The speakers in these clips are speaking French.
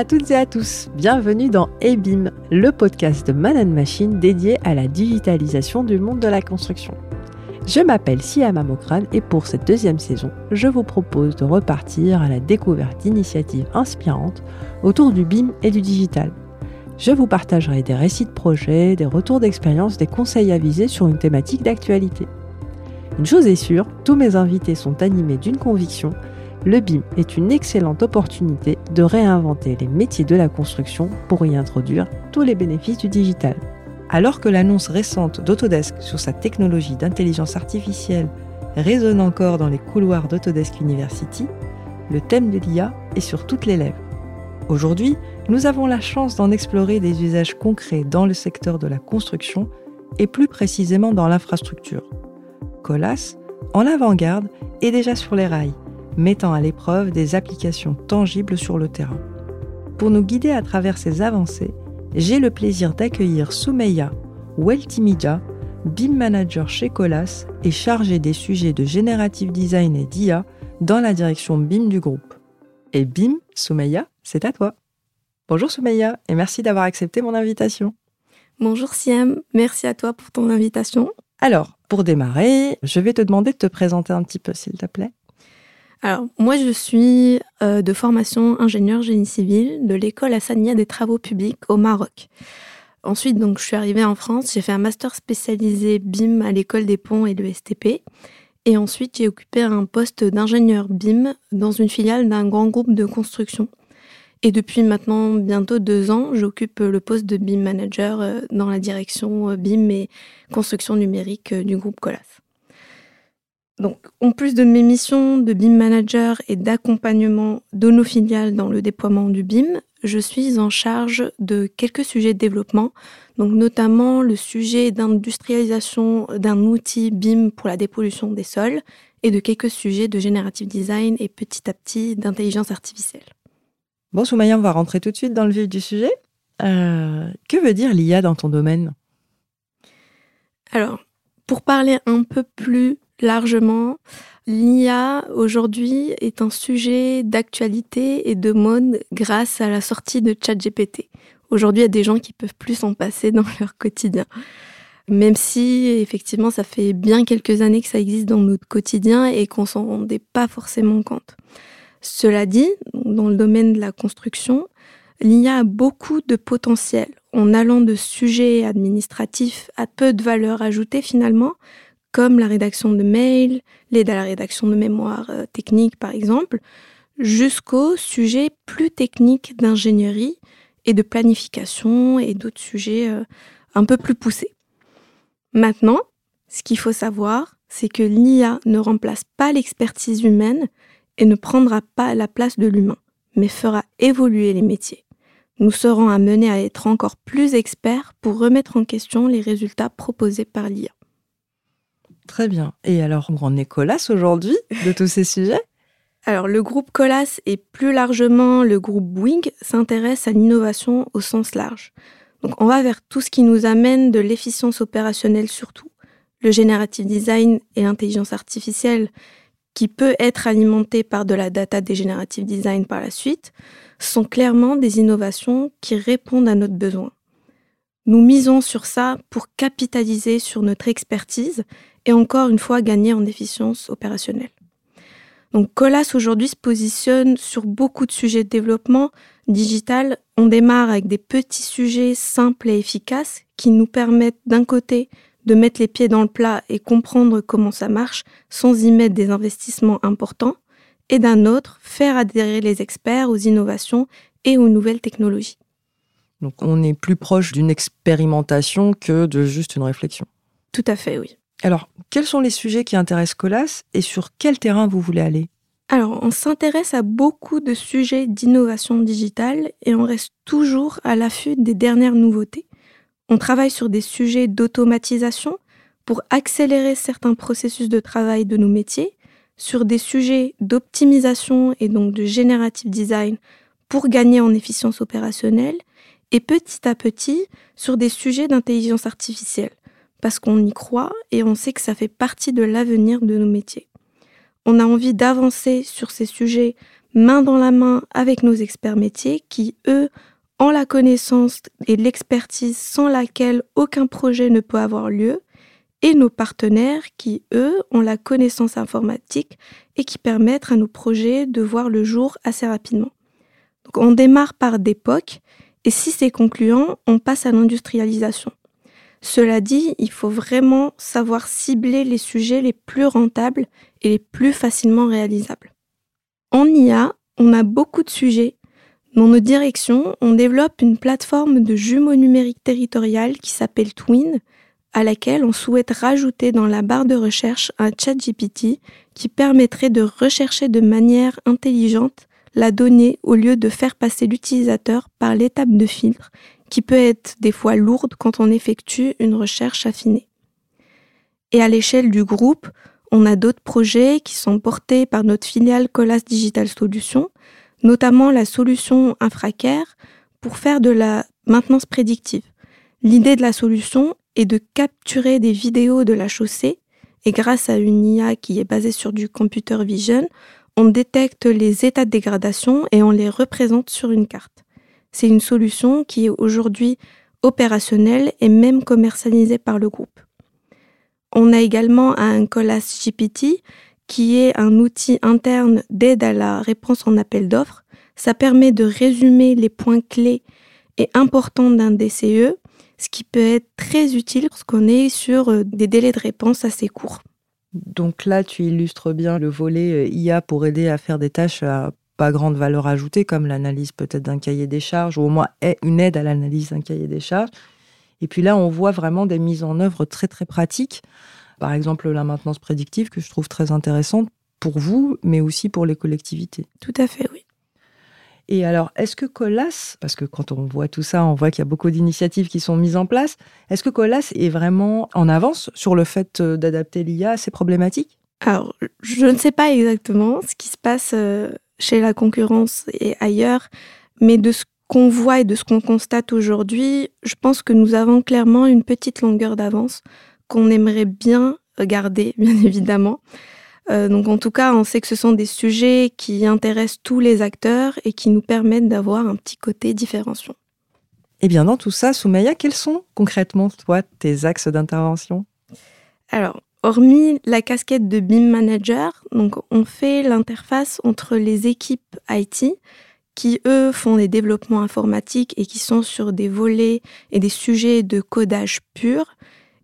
à toutes et à tous, bienvenue dans EBIM, le podcast de Man and Machine dédié à la digitalisation du monde de la construction. Je m'appelle Siham Amokrane et pour cette deuxième saison, je vous propose de repartir à la découverte d'initiatives inspirantes autour du BIM et du digital. Je vous partagerai des récits de projets, des retours d'expérience, des conseils avisés sur une thématique d'actualité. Une chose est sûre, tous mes invités sont animés d'une conviction, le BIM est une excellente opportunité de réinventer les métiers de la construction pour y introduire tous les bénéfices du digital. Alors que l'annonce récente d'Autodesk sur sa technologie d'intelligence artificielle résonne encore dans les couloirs d'Autodesk University, le thème de l'IA est sur toutes les lèvres. Aujourd'hui, nous avons la chance d'en explorer des usages concrets dans le secteur de la construction et plus précisément dans l'infrastructure. Colas, en avant-garde, est déjà sur les rails, mettant à l'épreuve des applications tangibles sur le terrain. Pour nous guider à travers ces avancées, j'ai le plaisir d'accueillir Soumeya Oueld Timijja, BIM Manager chez Colas et chargée des sujets de Generative Design et d'IA dans la direction BIM du groupe. Et BIM, Soumeya, c'est à toi. Bonjour Soumeya et merci d'avoir accepté mon invitation. Bonjour Siham, merci à toi pour ton invitation. Alors, pour démarrer, je vais te demander de te présenter un petit peu, s'il te plaît. Alors, moi, je suis de formation ingénieure génie civil de l'école Hassania des travaux publics au Maroc. Ensuite, donc, je suis arrivée en France, j'ai fait un master spécialisé BIM à l'école des ponts et le STP. Et ensuite, j'ai occupé un poste d'ingénieur BIM dans une filiale d'un grand groupe de construction. Et depuis maintenant bientôt 2 ans, j'occupe le poste de BIM Manager dans la direction BIM et construction numérique du groupe Colas. Donc, en plus de mes missions de BIM Manager et d'accompagnement de nos filiales dans le déploiement du BIM, je suis en charge de quelques sujets de développement, donc notamment le sujet d'industrialisation d'un outil BIM pour la dépollution des sols et de quelques sujets de Generative Design et petit à petit d'intelligence artificielle. Bon, Soumeya, on va rentrer tout de suite dans le vif du sujet. Que veut dire l'IA dans ton domaine ? Alors, pour parler un peu plus largement, l'IA aujourd'hui est un sujet d'actualité et de mode grâce à la sortie de ChatGPT. Aujourd'hui, il y a des gens qui peuvent plus s'en passer dans leur quotidien. Même si, effectivement, ça fait bien quelques années que ça existe dans notre quotidien et qu'on ne s'en rendait pas forcément compte. Cela dit, dans le domaine de la construction, l'IA a beaucoup de potentiel en allant de sujets administratifs à peu de valeur ajoutée finalement, comme la rédaction de mails, l'aide à la rédaction de mémoires techniques par exemple, jusqu'aux sujets plus techniques d'ingénierie et de planification et d'autres sujets un peu plus poussés. Maintenant, ce qu'il faut savoir, c'est que l'IA ne remplace pas l'expertise humaine et ne prendra pas la place de l'humain, mais fera évoluer les métiers. Nous serons amenés à être encore plus experts pour remettre en question les résultats proposés par l'IA. Très bien. Et alors, on en est Colas aujourd'hui de tous ces sujets ? Alors, le groupe Colas et plus largement le groupe Bouygues s'intéresse à l'innovation au sens large. Donc, on va vers tout ce qui nous amène de l'efficience opérationnelle surtout, le Generative Design et l'intelligence artificielle qui peut être alimentée par de la data des Generative Design par la suite, sont clairement des innovations qui répondent à notre besoin. Nous misons sur ça pour capitaliser sur notre expertise et encore une fois gagner en efficience opérationnelle. Donc Colas aujourd'hui se positionne sur beaucoup de sujets de développement digital. On démarre avec des petits sujets simples et efficaces qui nous permettent d'un côté de mettre les pieds dans le plat et comprendre comment ça marche sans y mettre des investissements importants et d'un autre faire adhérer les experts aux innovations et aux nouvelles technologies. Donc on est plus proche d'une expérimentation que de juste une réflexion. Tout à fait, oui. Alors, quels sont les sujets qui intéressent Colas et sur quel terrain vous voulez aller ? Alors, on s'intéresse à beaucoup de sujets d'innovation digitale et on reste toujours à l'affût des dernières nouveautés. On travaille sur des sujets d'automatisation pour accélérer certains processus de travail de nos métiers, sur des sujets d'optimisation et donc de Generative Design pour gagner en efficience opérationnelle et petit à petit sur des sujets d'intelligence artificielle. Parce qu'on y croit et on sait que ça fait partie de l'avenir de nos métiers. On a envie d'avancer sur ces sujets main dans la main avec nos experts métiers qui, eux, ont la connaissance et l'expertise sans laquelle aucun projet ne peut avoir lieu, et nos partenaires qui, eux, ont la connaissance informatique et qui permettent à nos projets de voir le jour assez rapidement. Donc on démarre par des POC, et si c'est concluant, on passe à l'industrialisation. Cela dit, il faut vraiment savoir cibler les sujets les plus rentables et les plus facilement réalisables. En IA, on a beaucoup de sujets. Dans nos directions, on développe une plateforme de jumeaux numériques territoriales qui s'appelle Twin, à laquelle on souhaite rajouter dans la barre de recherche un ChatGPT qui permettrait de rechercher de manière intelligente la donnée au lieu de faire passer l'utilisateur par l'étape de filtre qui peut être des fois lourde quand on effectue une recherche affinée. Et à l'échelle du groupe, on a d'autres projets qui sont portés par notre filiale Colas Digital Solutions, notamment la solution InfraCare pour faire de la maintenance prédictive. L'idée de la solution est de capturer des vidéos de la chaussée et grâce à une IA qui est basée sur du computer vision, on détecte les états de dégradation et on les représente sur une carte. C'est une solution qui est aujourd'hui opérationnelle et même commercialisée par le groupe. On a également un Colas GPT qui est un outil interne d'aide à la réponse en appel d'offres. Ça permet de résumer les points clés et importants d'un DCE, ce qui peut être très utile lorsqu'on est sur des délais de réponse assez courts. Donc là, tu illustres bien le volet IA pour aider à faire des tâches à pas grande valeur ajoutée, comme l'analyse peut-être d'un cahier des charges, ou au moins une aide à l'analyse d'un cahier des charges. Et puis là, on voit vraiment des mises en œuvre très, très pratiques. Par exemple, la maintenance prédictive, que je trouve très intéressante pour vous, mais aussi pour les collectivités. Tout à fait, oui. Et alors, est-ce que Colas, parce que quand on voit tout ça, on voit qu'il y a beaucoup d'initiatives qui sont mises en place, est-ce que Colas est vraiment en avance sur le fait d'adapter l'IA à ces problématiques ? Alors, je ne sais pas exactement ce qui se passe chez la concurrence et ailleurs, mais de ce qu'on voit et de ce qu'on constate aujourd'hui, je pense que nous avons clairement une petite longueur d'avance qu'on aimerait bien garder, bien évidemment. Donc en tout cas, on sait que ce sont des sujets qui intéressent tous les acteurs et qui nous permettent d'avoir un petit côté différenciant. Eh bien dans tout ça, Soumeya, quels sont concrètement, toi, tes axes d'intervention ? Alors, hormis la casquette de BIM Manager, donc on fait l'interface entre les équipes IT qui, eux, font des développements informatiques et qui sont sur des volets et des sujets de codage pur,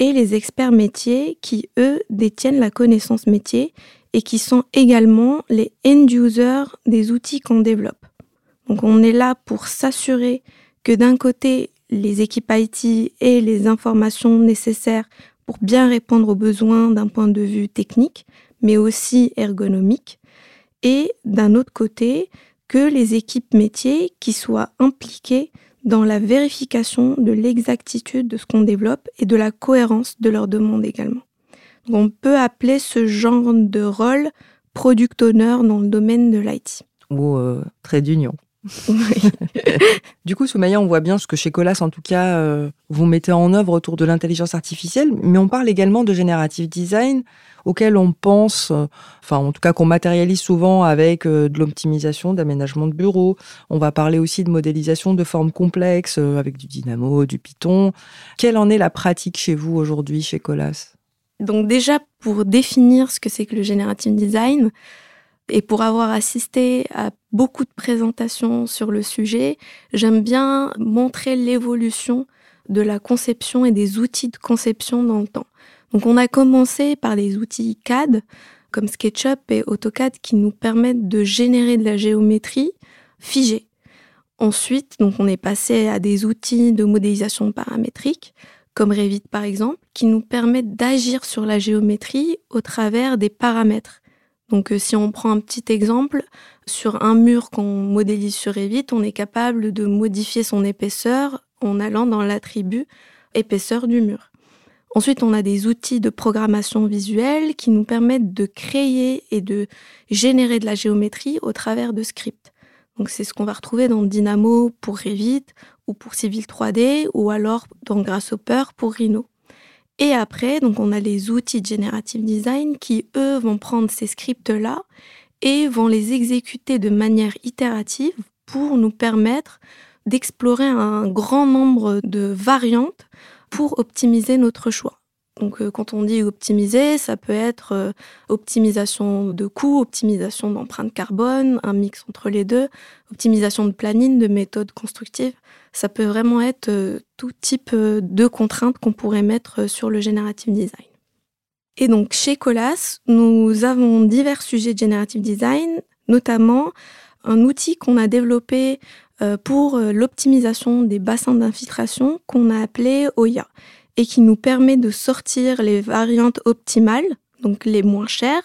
et les experts métiers qui, eux, détiennent la connaissance métier et qui sont également les end-users des outils qu'on développe. Donc on est là pour s'assurer que d'un côté, les équipes IT aient les informations nécessaires pour bien répondre aux besoins d'un point de vue technique, mais aussi ergonomique. Et d'un autre côté, que les équipes métiers qui soient impliquées dans la vérification de l'exactitude de ce qu'on développe et de la cohérence de leurs demandes également. Donc on peut appeler ce genre de rôle « product owner » dans le domaine de l'IT. Ou « trait d'union ». Oui. Du coup, Soumeya, on voit bien ce que chez Colas, en tout cas, vous mettez en œuvre autour de l'intelligence artificielle, mais on parle également de Generative Design, auquel on pense, en tout cas qu'on matérialise souvent avec de l'optimisation, d'aménagement de bureaux. On va parler aussi de modélisation de formes complexes, avec du Dynamo, du Python. Quelle en est la pratique chez vous aujourd'hui, chez Colas ? Donc déjà, pour définir ce que c'est que le Generative Design, et pour avoir assisté à beaucoup de présentations sur le sujet, j'aime bien montrer l'évolution de la conception et des outils de conception dans le temps. Donc on a commencé par des outils CAD, comme SketchUp et AutoCAD, qui nous permettent de générer de la géométrie figée. Ensuite, donc on est passé à des outils de modélisation paramétrique, comme Revit par exemple, qui nous permettent d'agir sur la géométrie au travers des paramètres. Donc si on prend un petit exemple, sur un mur qu'on modélise sur Revit, on est capable de modifier son épaisseur en allant dans l'attribut épaisseur du mur. Ensuite, on a des outils de programmation visuelle qui nous permettent de créer et de générer de la géométrie au travers de scripts. Donc c'est ce qu'on va retrouver dans Dynamo pour Revit ou pour Civil 3D ou alors dans Grasshopper pour Rhino. Et après, donc on a les outils de Generative Design qui, eux, vont prendre ces scripts-là et vont les exécuter de manière itérative pour nous permettre d'explorer un grand nombre de variantes pour optimiser notre choix. Donc, quand on dit optimiser, ça peut être optimisation de coûts, optimisation d'empreinte carbone, un mix entre les deux, optimisation de planning, de méthodes constructives. Ça peut vraiment être tout type de contraintes qu'on pourrait mettre sur le Generative Design. Et donc, chez Colas, nous avons divers sujets de Generative Design, notamment un outil qu'on a développé pour l'optimisation des bassins d'infiltration qu'on a appelé Oya, et qui nous permet de sortir les variantes optimales, donc les moins chères,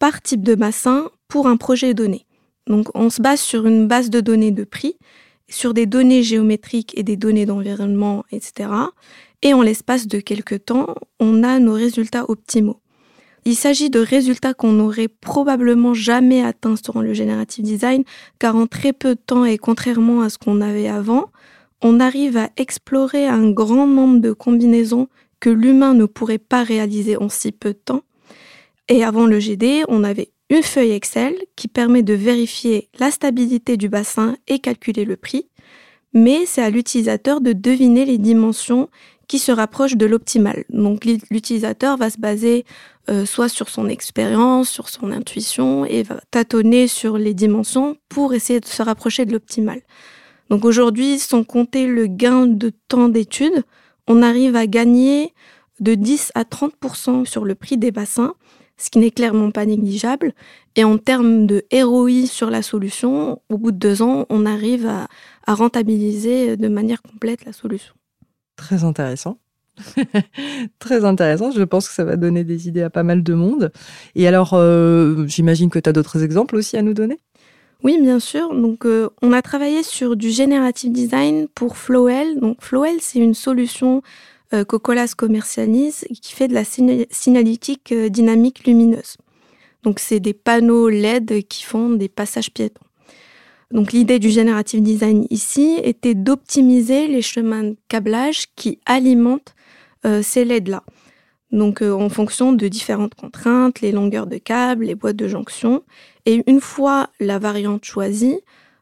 par type de bassin pour un projet donné. Donc on se base sur une base de données de prix, sur des données géométriques et des données d'environnement, etc. Et en l'espace de quelques temps, on a nos résultats optimaux. Il s'agit de résultats qu'on n'aurait probablement jamais atteints durant le Generative Design, car en très peu de temps et contrairement à ce qu'on avait avant, on arrive à explorer un grand nombre de combinaisons que l'humain ne pourrait pas réaliser en si peu de temps. Et avant le GD, on avait une feuille Excel qui permet de vérifier la stabilité du bassin et calculer le prix, mais c'est à l'utilisateur de deviner les dimensions qui se rapprochent de l'optimal. Donc l'utilisateur va se baser soit sur son expérience, sur son intuition, et va tâtonner sur les dimensions pour essayer de se rapprocher de l'optimal. Donc aujourd'hui, sans compter le gain de temps d'étude, on arrive à gagner de 10 à 30% sur le prix des bassins, ce qui n'est clairement pas négligeable. Et en termes de ROI sur la solution, au bout de 2 ans, on arrive à rentabiliser de manière complète la solution. Très intéressant. Très intéressant, je pense que ça va donner des idées à pas mal de monde. Et alors, j'imagine que tu as d'autres exemples aussi à nous donner ? Oui, bien sûr. Donc, on a travaillé sur du Generative Design pour Flowel. Donc, Flowel, c'est une solution que Colas commercialise qui fait de la signalétique dynamique lumineuse. Donc, c'est des panneaux LED qui font des passages piétons. Donc, l'idée du Generative Design ici était d'optimiser les chemins de câblage qui alimentent ces LED-là. Donc, en fonction de différentes contraintes, les longueurs de câbles, les boîtes de jonction. Et une fois la variante choisie,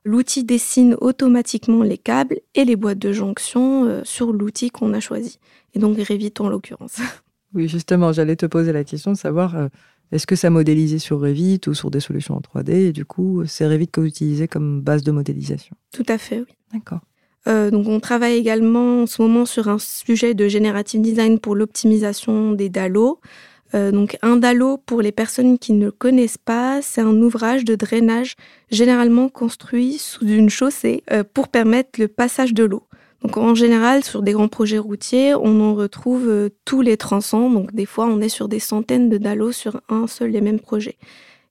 l'outil dessine automatiquement les câbles et les boîtes de jonction sur l'outil qu'on a choisi. Et donc, Revit en l'occurrence. Oui, justement, j'allais te poser la question de savoir est-ce que ça modélisait sur Revit ou sur des solutions en 3D et du coup, c'est Revit qu'on utilisait comme base de modélisation. Tout à fait, oui. D'accord. Donc, on travaille également en ce moment sur un sujet de Generative Design pour l'optimisation des DALO. Donc, un DALO, pour les personnes qui ne le connaissent pas, c'est un ouvrage de drainage généralement construit sous une chaussée pour permettre le passage de l'eau. Donc, en général, sur des grands projets routiers, on en retrouve tous les tronçons. Donc, des fois, on est sur des centaines de DALO sur un seul et même projet.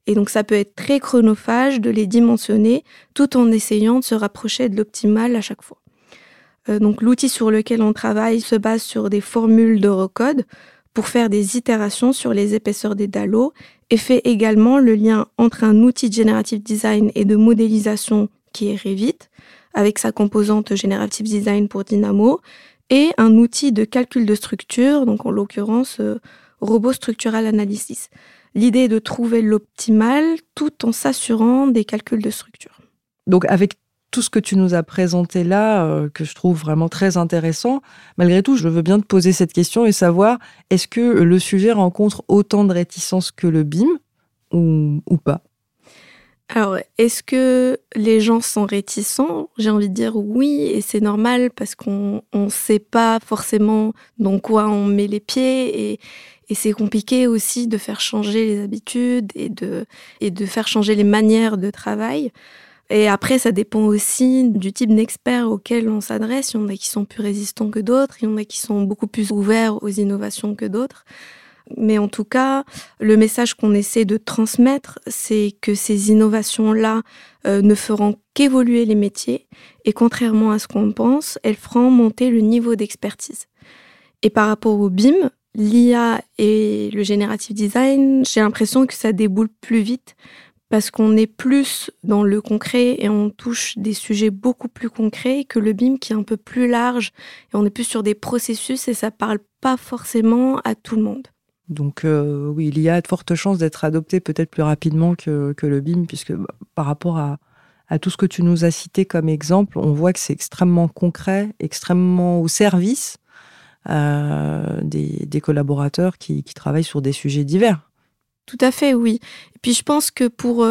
Et donc, ça peut être très chronophage de les dimensionner tout en essayant de se rapprocher de l'optimal à chaque fois. Donc, l'outil sur lequel on travaille se base sur des formules d'Eurocode pour faire des itérations sur les épaisseurs des DALO et fait également le lien entre un outil de Generative Design et de modélisation qui est Revit, avec sa composante Generative Design pour Dynamo, et un outil de calcul de structure, donc en l'occurrence Robot Structural Analysis. L'idée est de trouver l'optimal tout en s'assurant des calculs de structure. Donc avec tout ce que tu nous as présenté là, que je trouve vraiment très intéressant, malgré tout, je veux bien te poser cette question et savoir, est-ce que le sujet rencontre autant de réticences que le BIM ou pas ? Alors, est-ce que les gens sont réticents ? J'ai envie de dire oui, et c'est normal parce qu'on ne sait pas forcément dans quoi on met les pieds et c'est compliqué aussi de faire changer les habitudes et de faire changer les manières de travail. Et après, ça dépend aussi du type d'experts auquel on s'adresse. Il y en a qui sont plus résistants que d'autres, il y en a qui sont beaucoup plus ouverts aux innovations que d'autres. Mais en tout cas, le message qu'on essaie de transmettre, c'est que ces innovations-là ne feront qu'évoluer les métiers. Et contrairement à ce qu'on pense, elles feront monter le niveau d'expertise. Et par rapport au BIM, l'IA et le Generative Design, j'ai l'impression que ça déboule plus vite parce qu'on est plus dans le concret et on touche des sujets beaucoup plus concrets que le BIM qui est un peu plus large. Et on est plus sur des processus et ça parle pas forcément à tout le monde. Donc oui, l'IA a de fortes chances d'être adoptée peut-être plus rapidement que le BIM, puisque par rapport à tout ce que tu nous as cité comme exemple, on voit que c'est extrêmement concret, extrêmement au service des collaborateurs qui travaillent sur des sujets divers. Tout à fait, oui. Et puis je pense que pour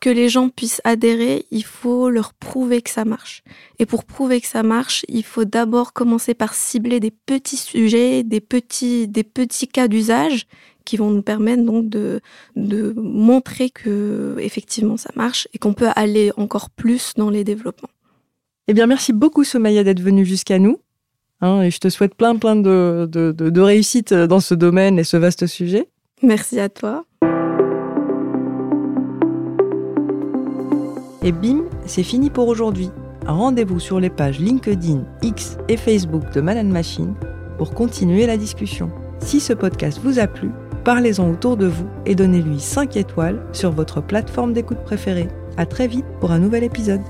que les gens puissent adhérer, il faut leur prouver que ça marche. Et pour prouver que ça marche, il faut d'abord commencer par cibler des petits sujets, des petits cas d'usage qui vont nous permettre donc de montrer que effectivement ça marche et qu'on peut aller encore plus dans les développements. Eh bien, merci beaucoup Soumeya d'être venue jusqu'à nous. Et je te souhaite plein de réussite dans ce domaine et ce vaste sujet. Merci à toi. Et bim, c'est fini pour aujourd'hui. Rendez-vous sur les pages LinkedIn, X et Facebook de Man and Machine pour continuer la discussion. Si ce podcast vous a plu, parlez-en autour de vous et donnez-lui 5 étoiles sur votre plateforme d'écoute préférée. À très vite pour un nouvel épisode.